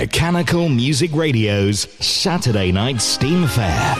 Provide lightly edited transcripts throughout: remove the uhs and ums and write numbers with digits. Mechanical Music Radio's Saturday Night Steam Fair.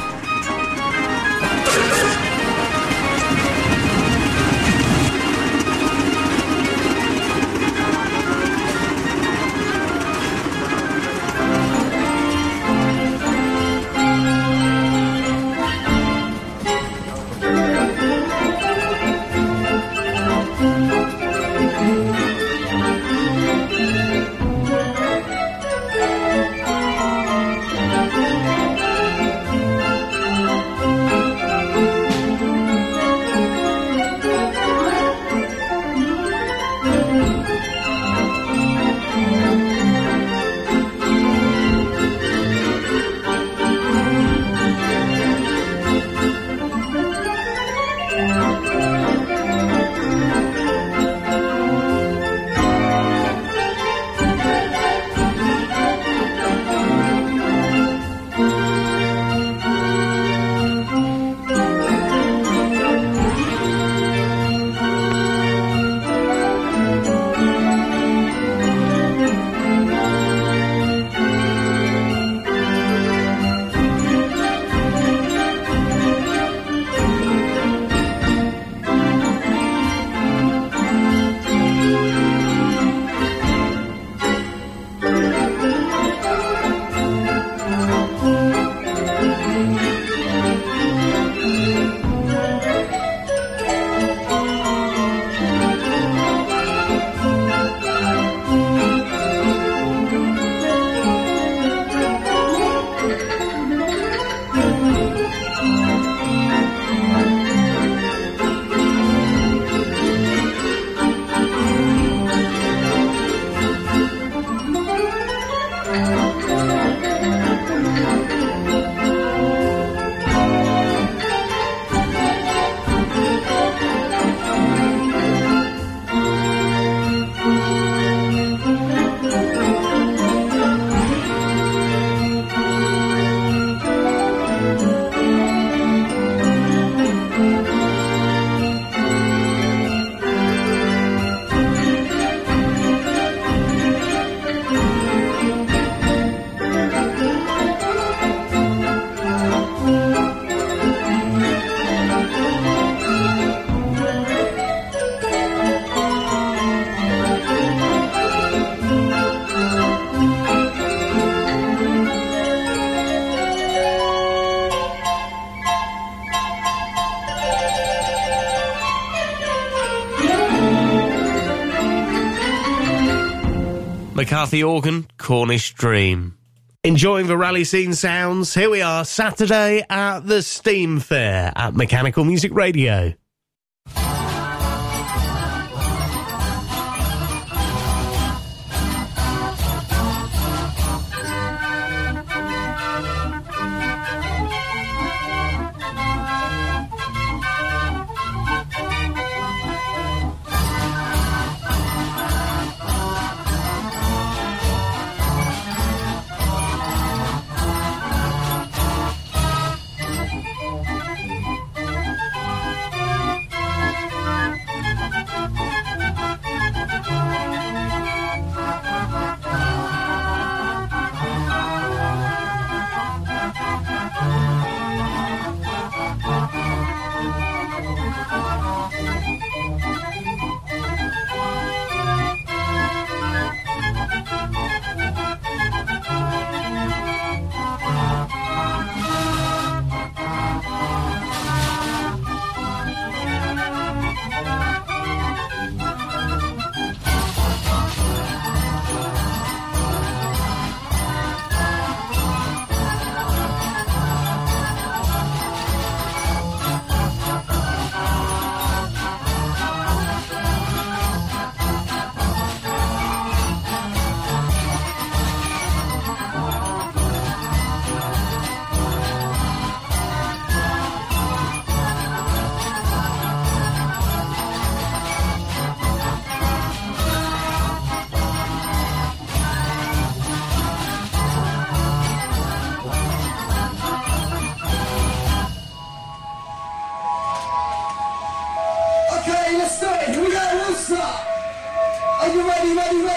McCarthy organ, Cornish Dream. Enjoying the rally scene sounds? Here we are, Saturday at the Steam Fair at Mechanical Music Radio. Are you ready? 3, 2, 1.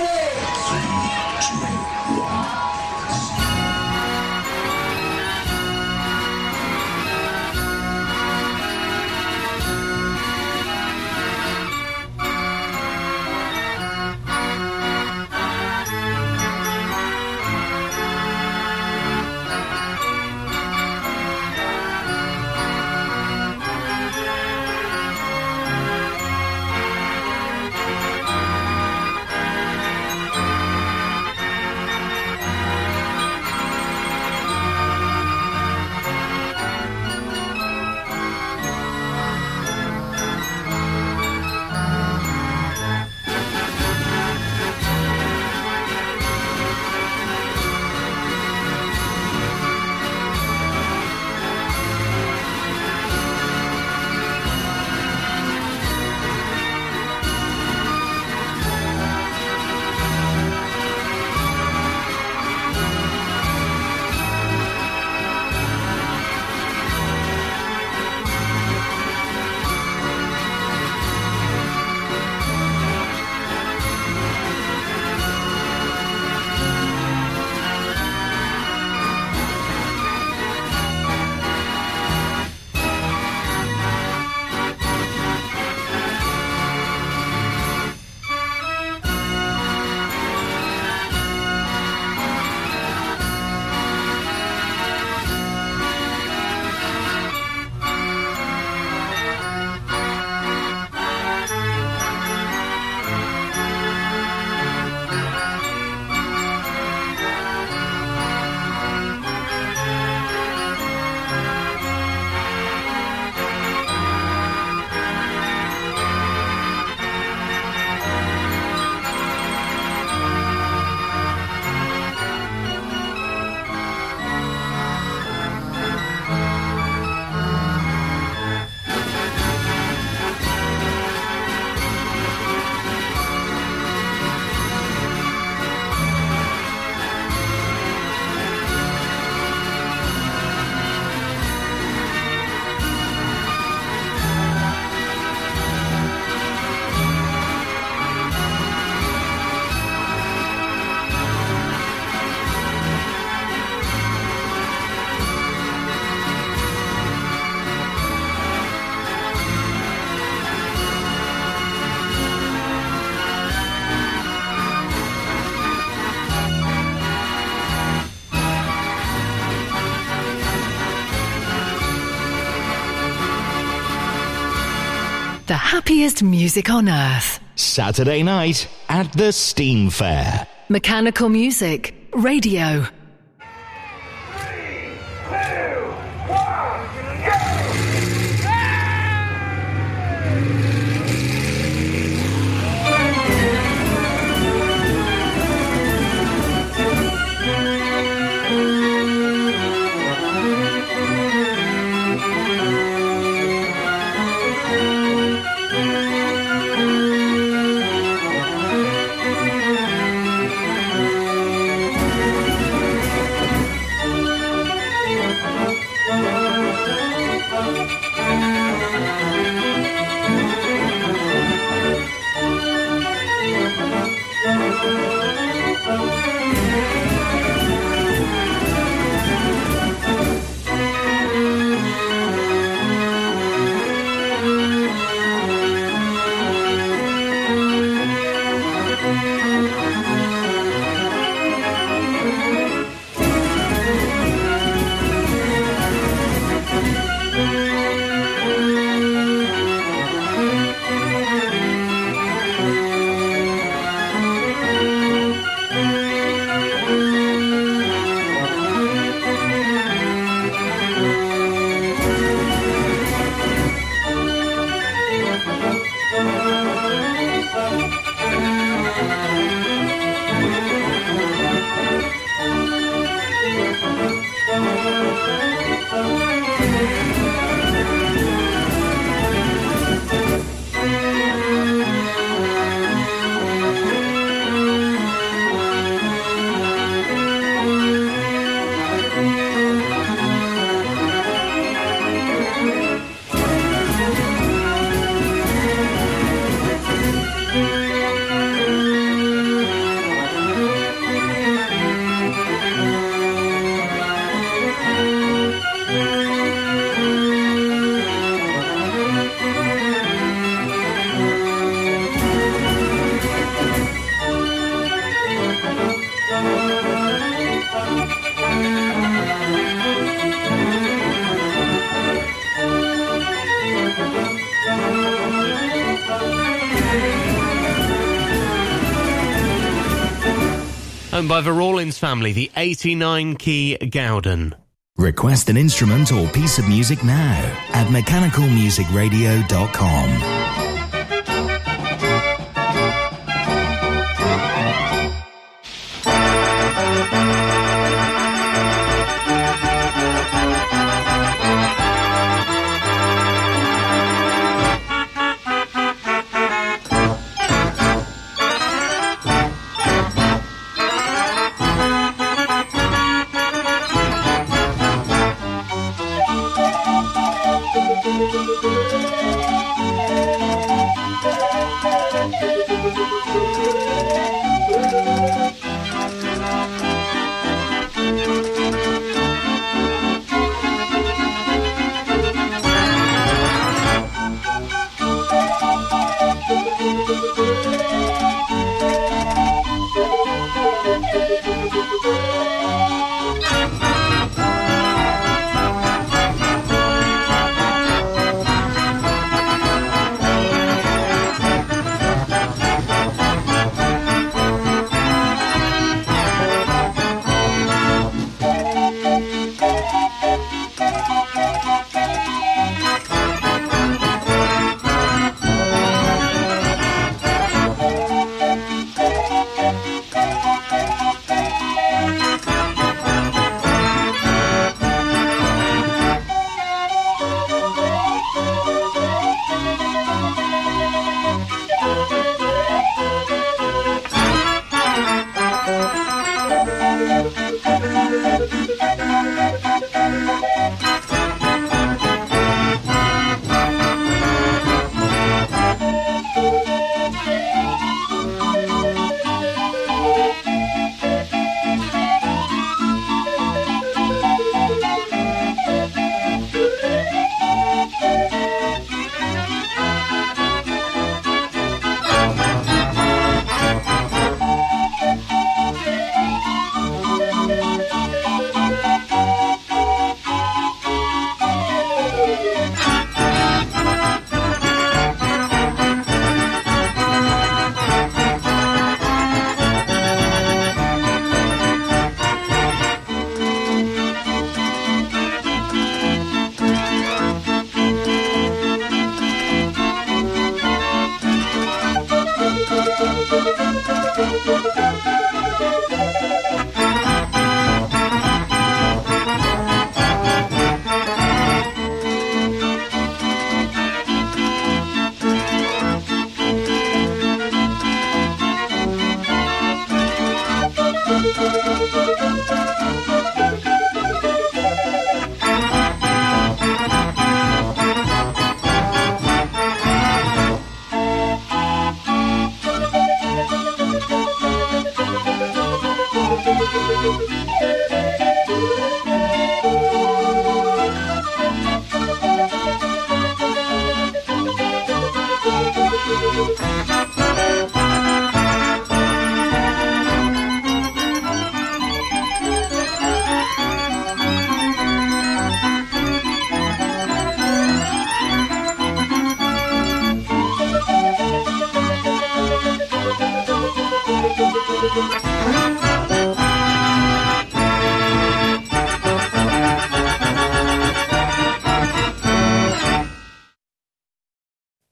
the happiest music on earth. Saturday night at the Steam Fair. Mechanical Music Radio. By the Rawlins family, the 89-key Gowden. Request an instrument or piece of music now at mechanicalmusicradio.com.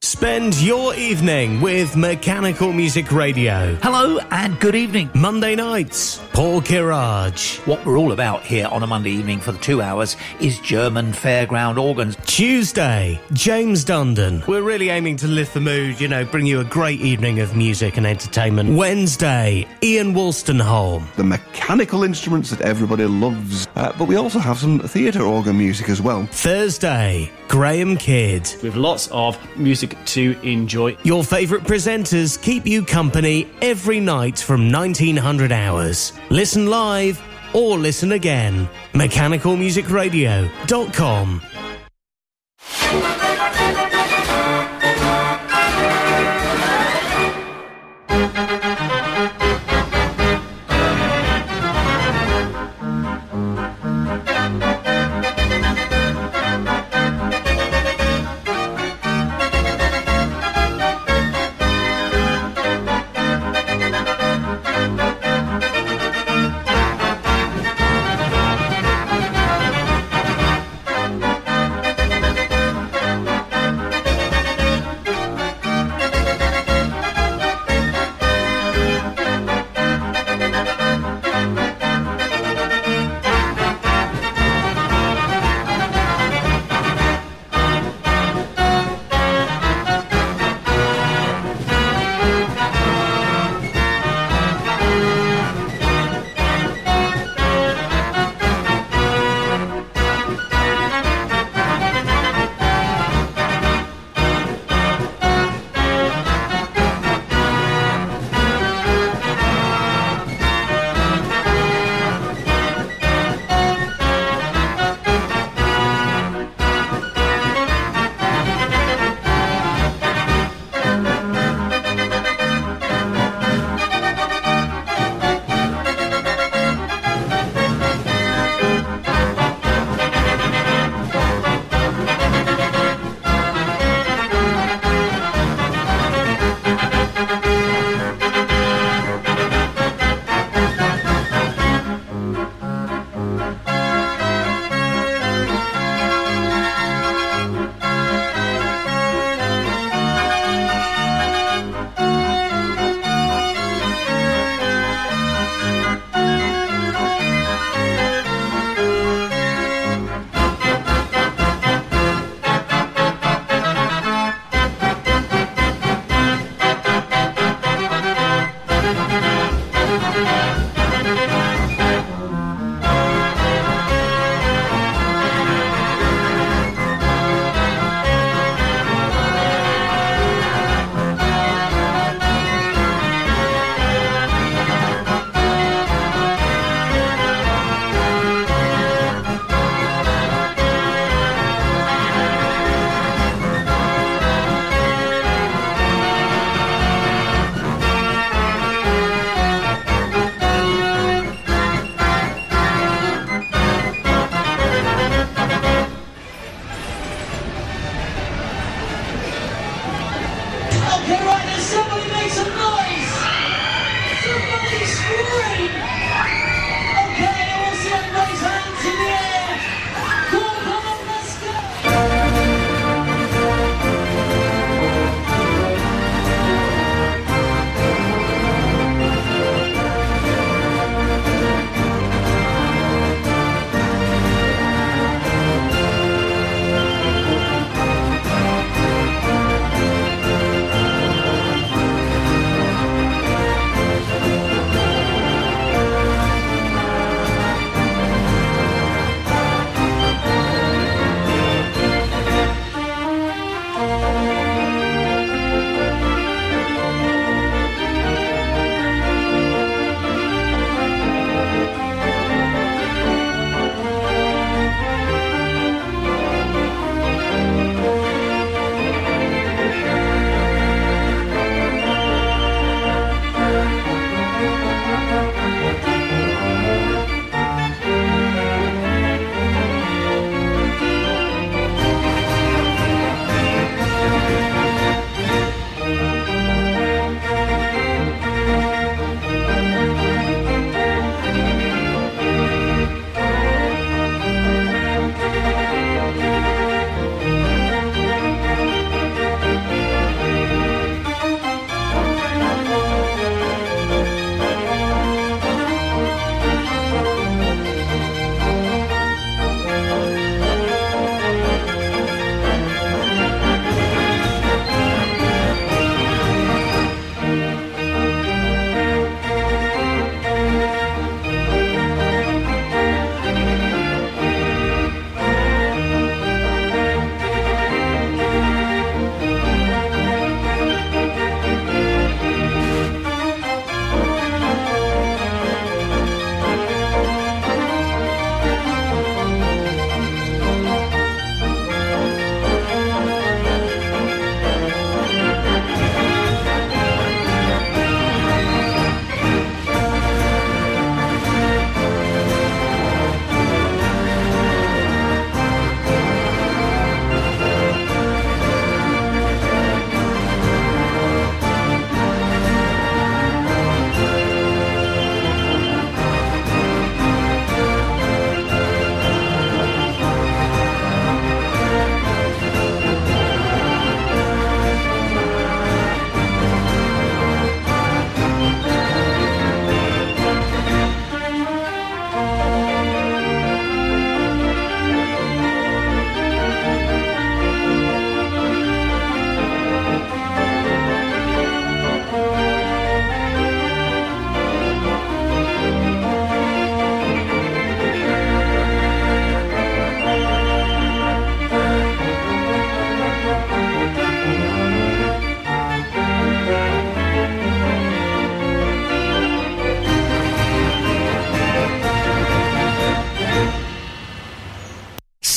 Spend your evening with Mechanical Music Radio. Hello and good evening. Monday nights, Paul Kirage. What we're all about here on a Monday evening for the 2 hours is German fairground organs. Tuesday, James Dundon. We're really aiming to lift the mood, you know, bring you a great evening of music and entertainment. Wednesday, Ian Wollstoneholm. The mechanical instruments that everybody loves, but we also have some theatre organ music as well. Thursday, Graham Kidd. With lots of music to enjoy. Your favourite presenters keep you company every night from 1900 hours. Listen live or listen again. MechanicalMusicRadio.com.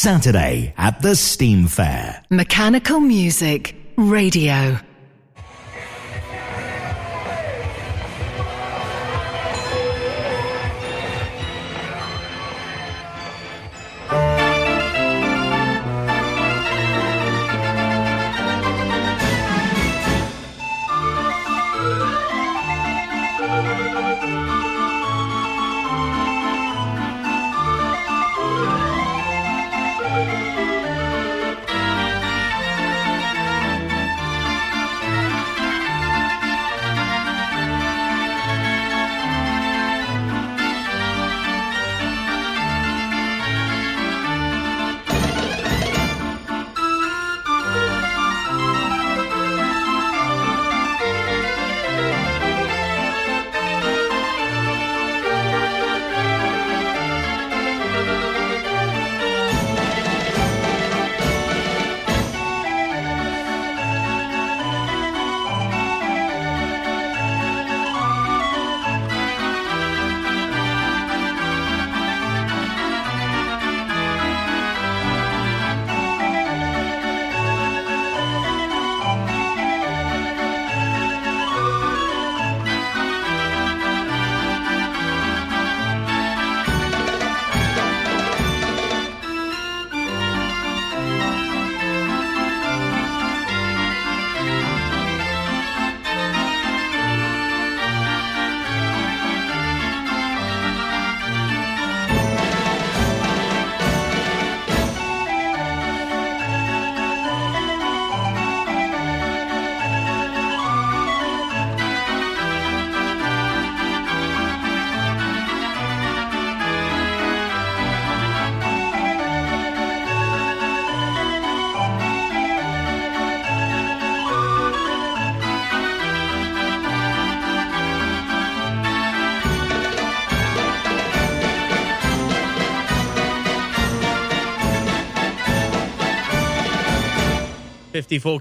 Saturday at the Steam Fair. Mechanical Music Radio.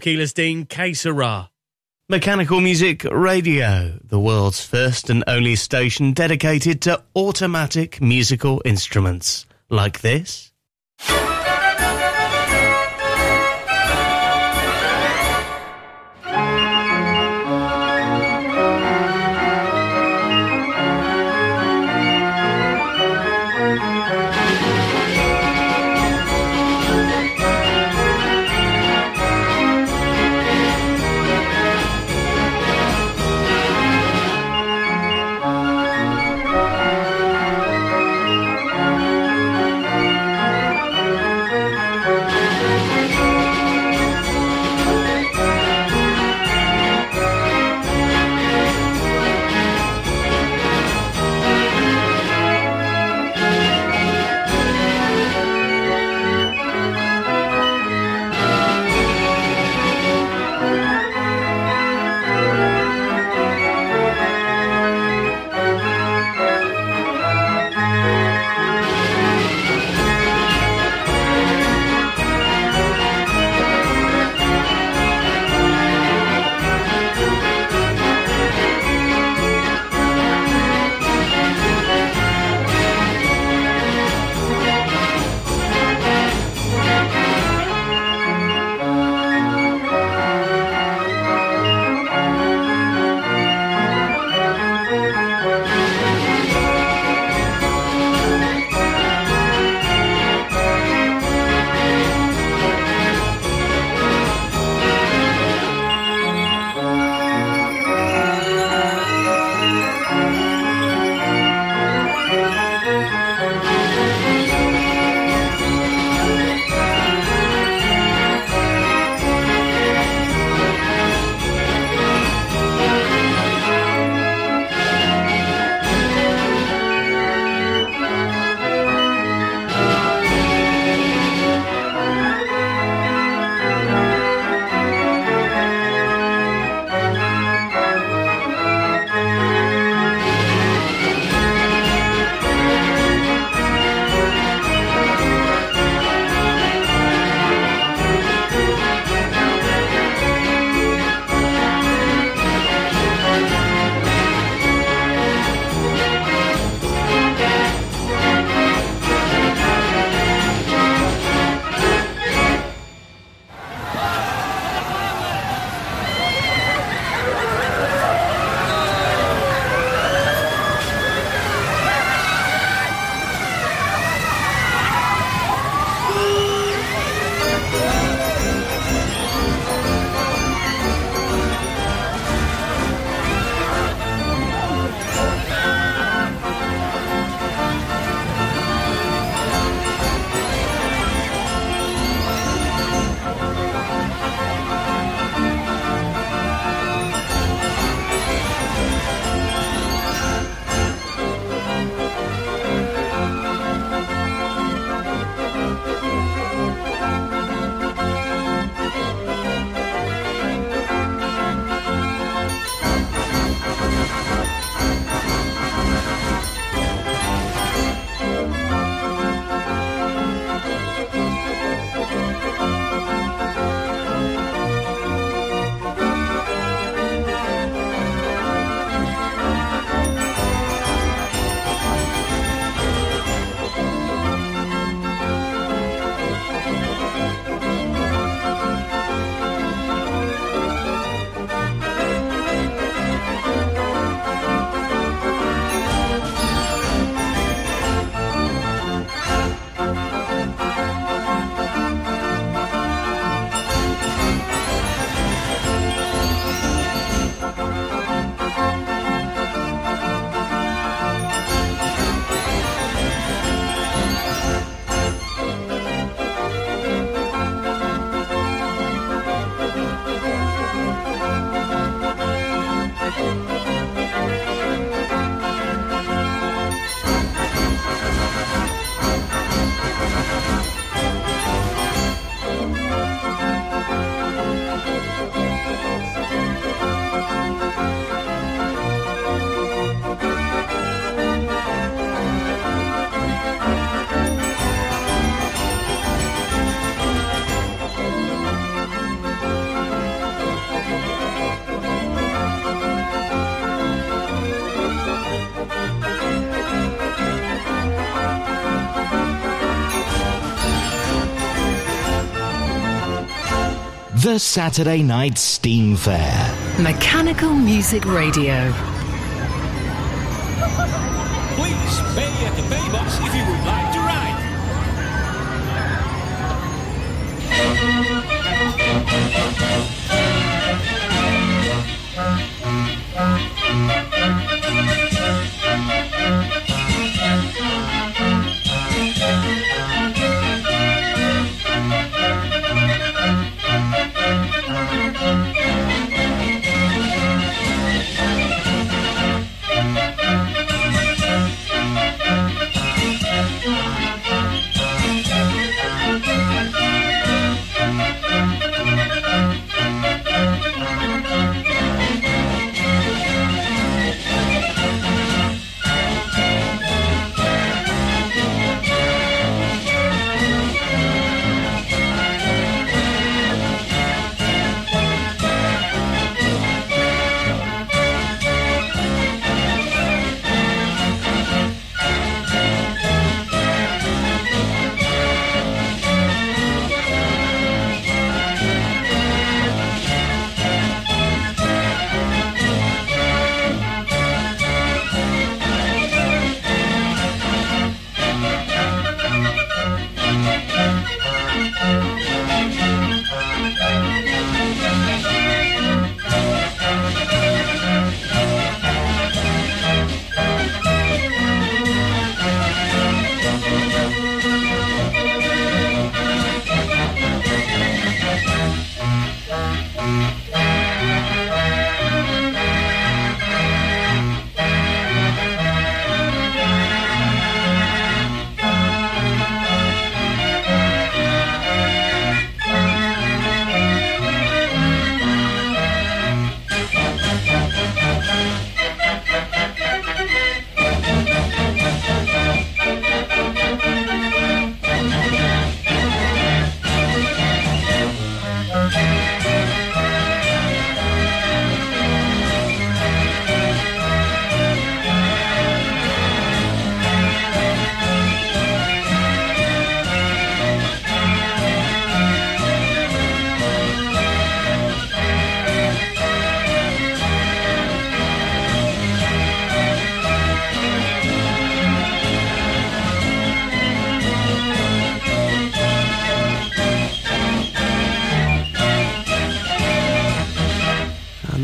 Keyless Dean, Que Sera. Mechanical Music Radio, the world's first and only station dedicated to automatic musical instruments like this. The Saturday Night Steam Fair. Mechanical Music Radio. Please pay at the pay box if you would like to ride.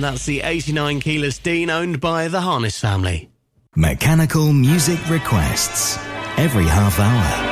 That's the 89 Keyless Dean, owned by the Harness family. Mechanical music requests every half hour.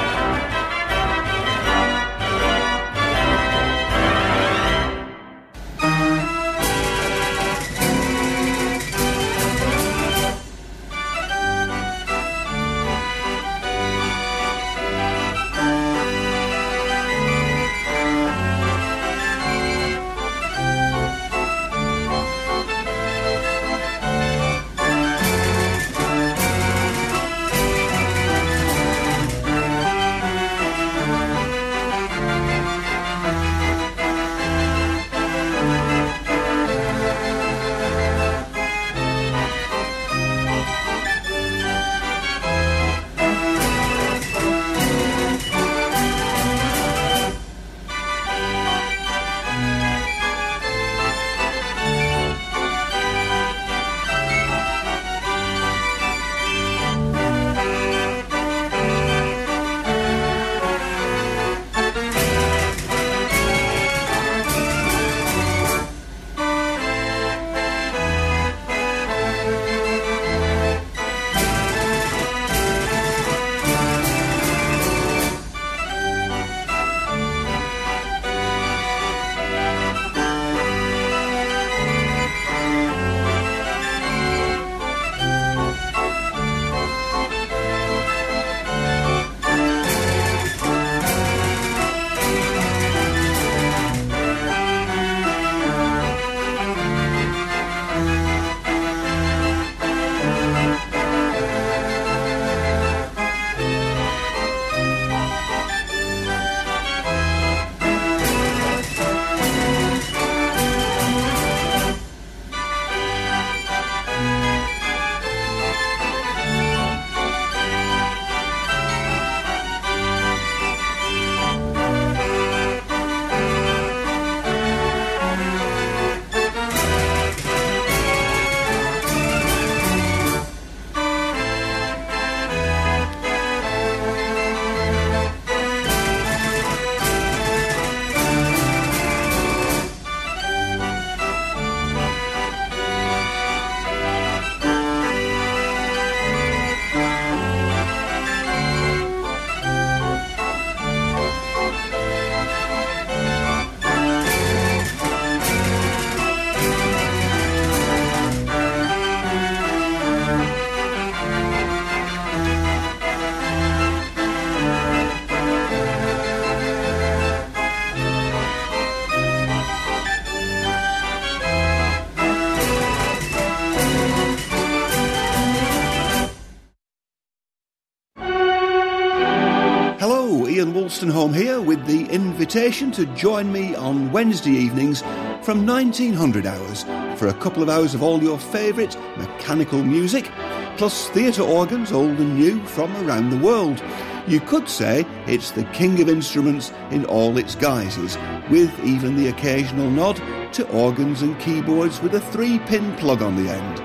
Ian Wollstoneholm here with the invitation to join me on Wednesday evenings from 1900 hours for a couple of hours of all your favourite mechanical music, plus theatre organs old and new from around the world. You could say it's the king of instruments in all its guises, with even the occasional nod to organs and keyboards with a 3-pin plug on the end.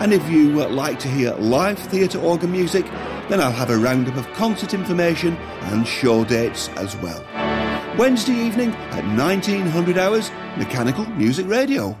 And if you like to hear live theatre organ music, then I'll have a roundup of concert information and show dates as well. Wednesday evening at 1900 hours, Mechanical Music Radio.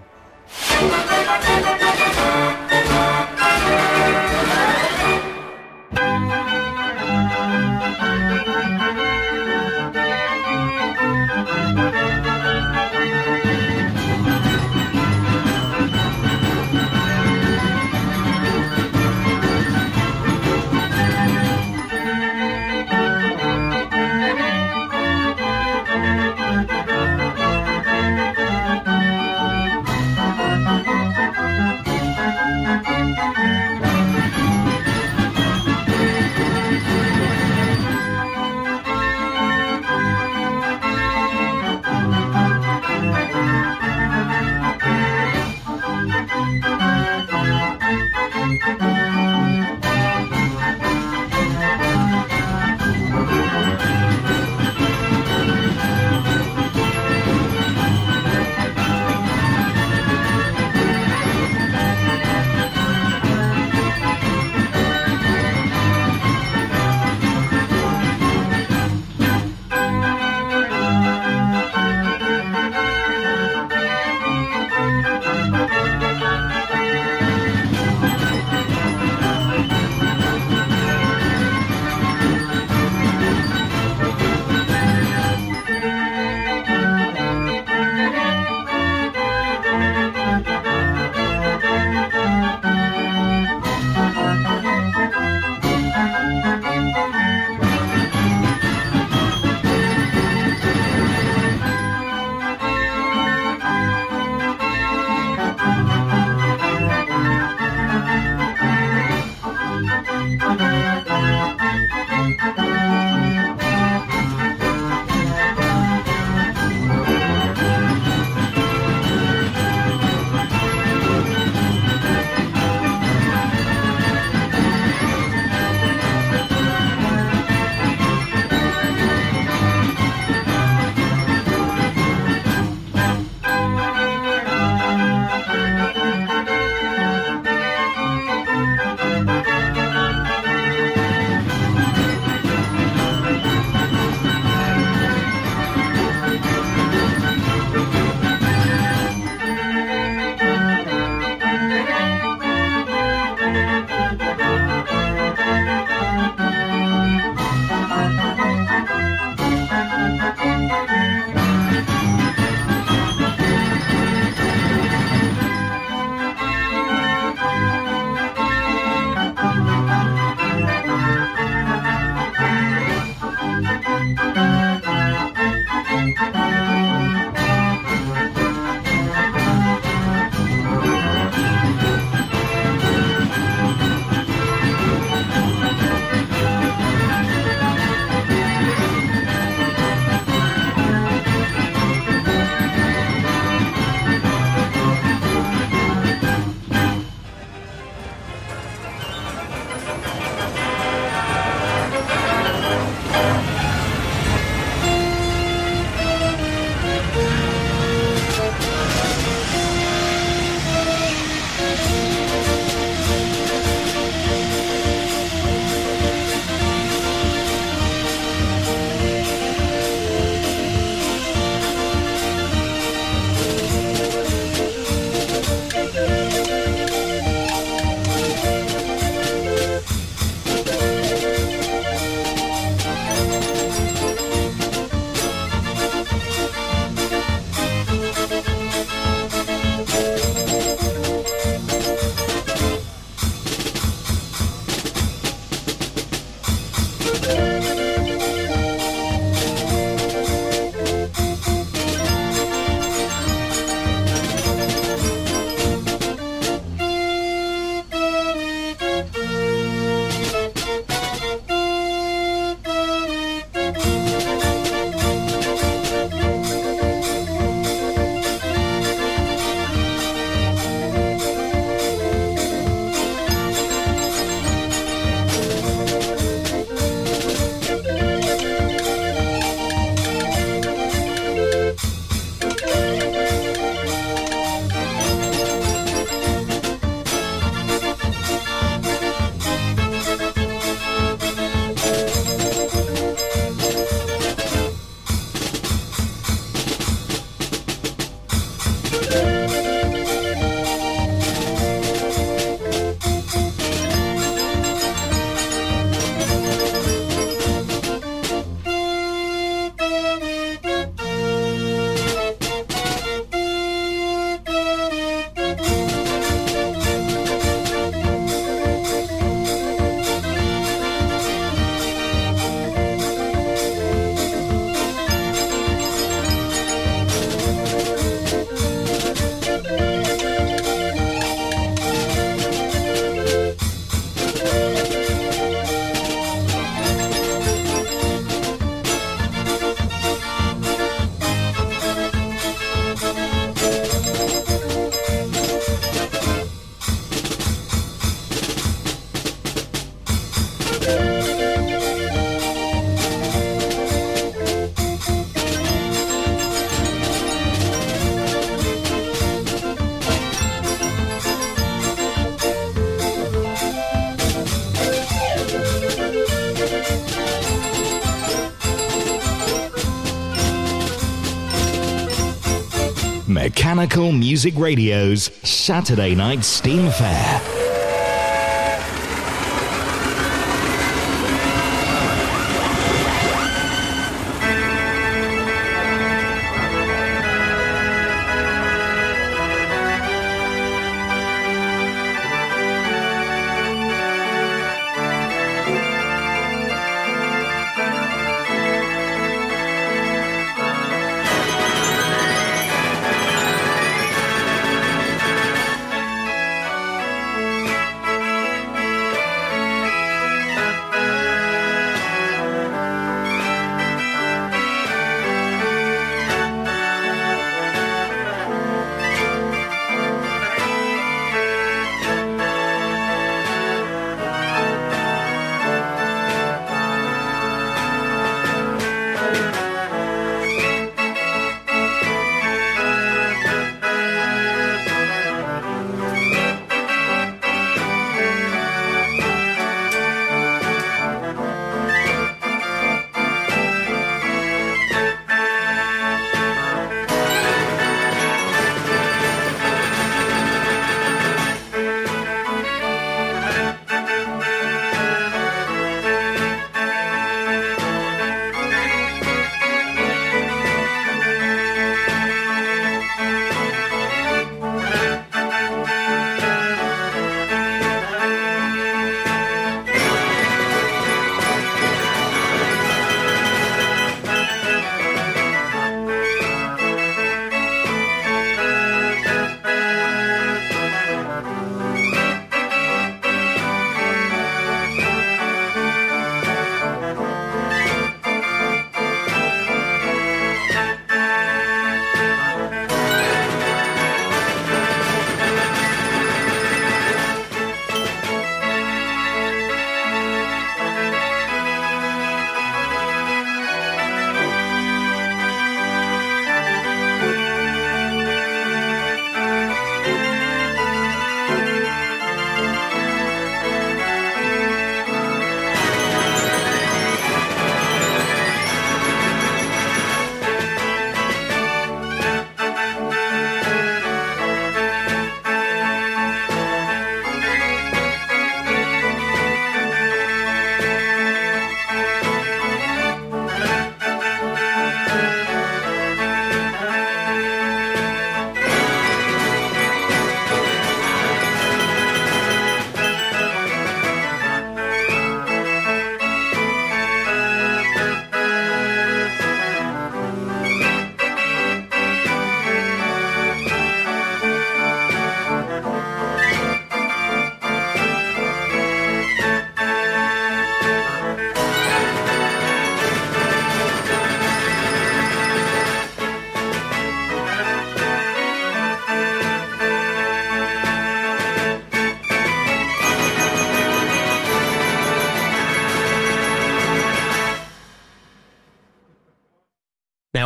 Mechanical Music Radio's Saturday Night Steam Fair.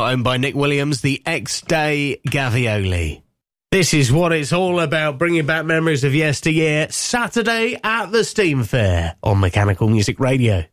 Owned by Nick Williams, the X-Day Gavioli. This is what it's all about, bringing back memories of yesteryear, Saturday at the Steam Fair on Mechanical Music Radio.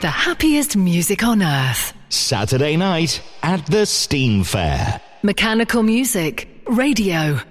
The happiest music on earth. Saturday night at the Steam Fair. Mechanical Music Radio.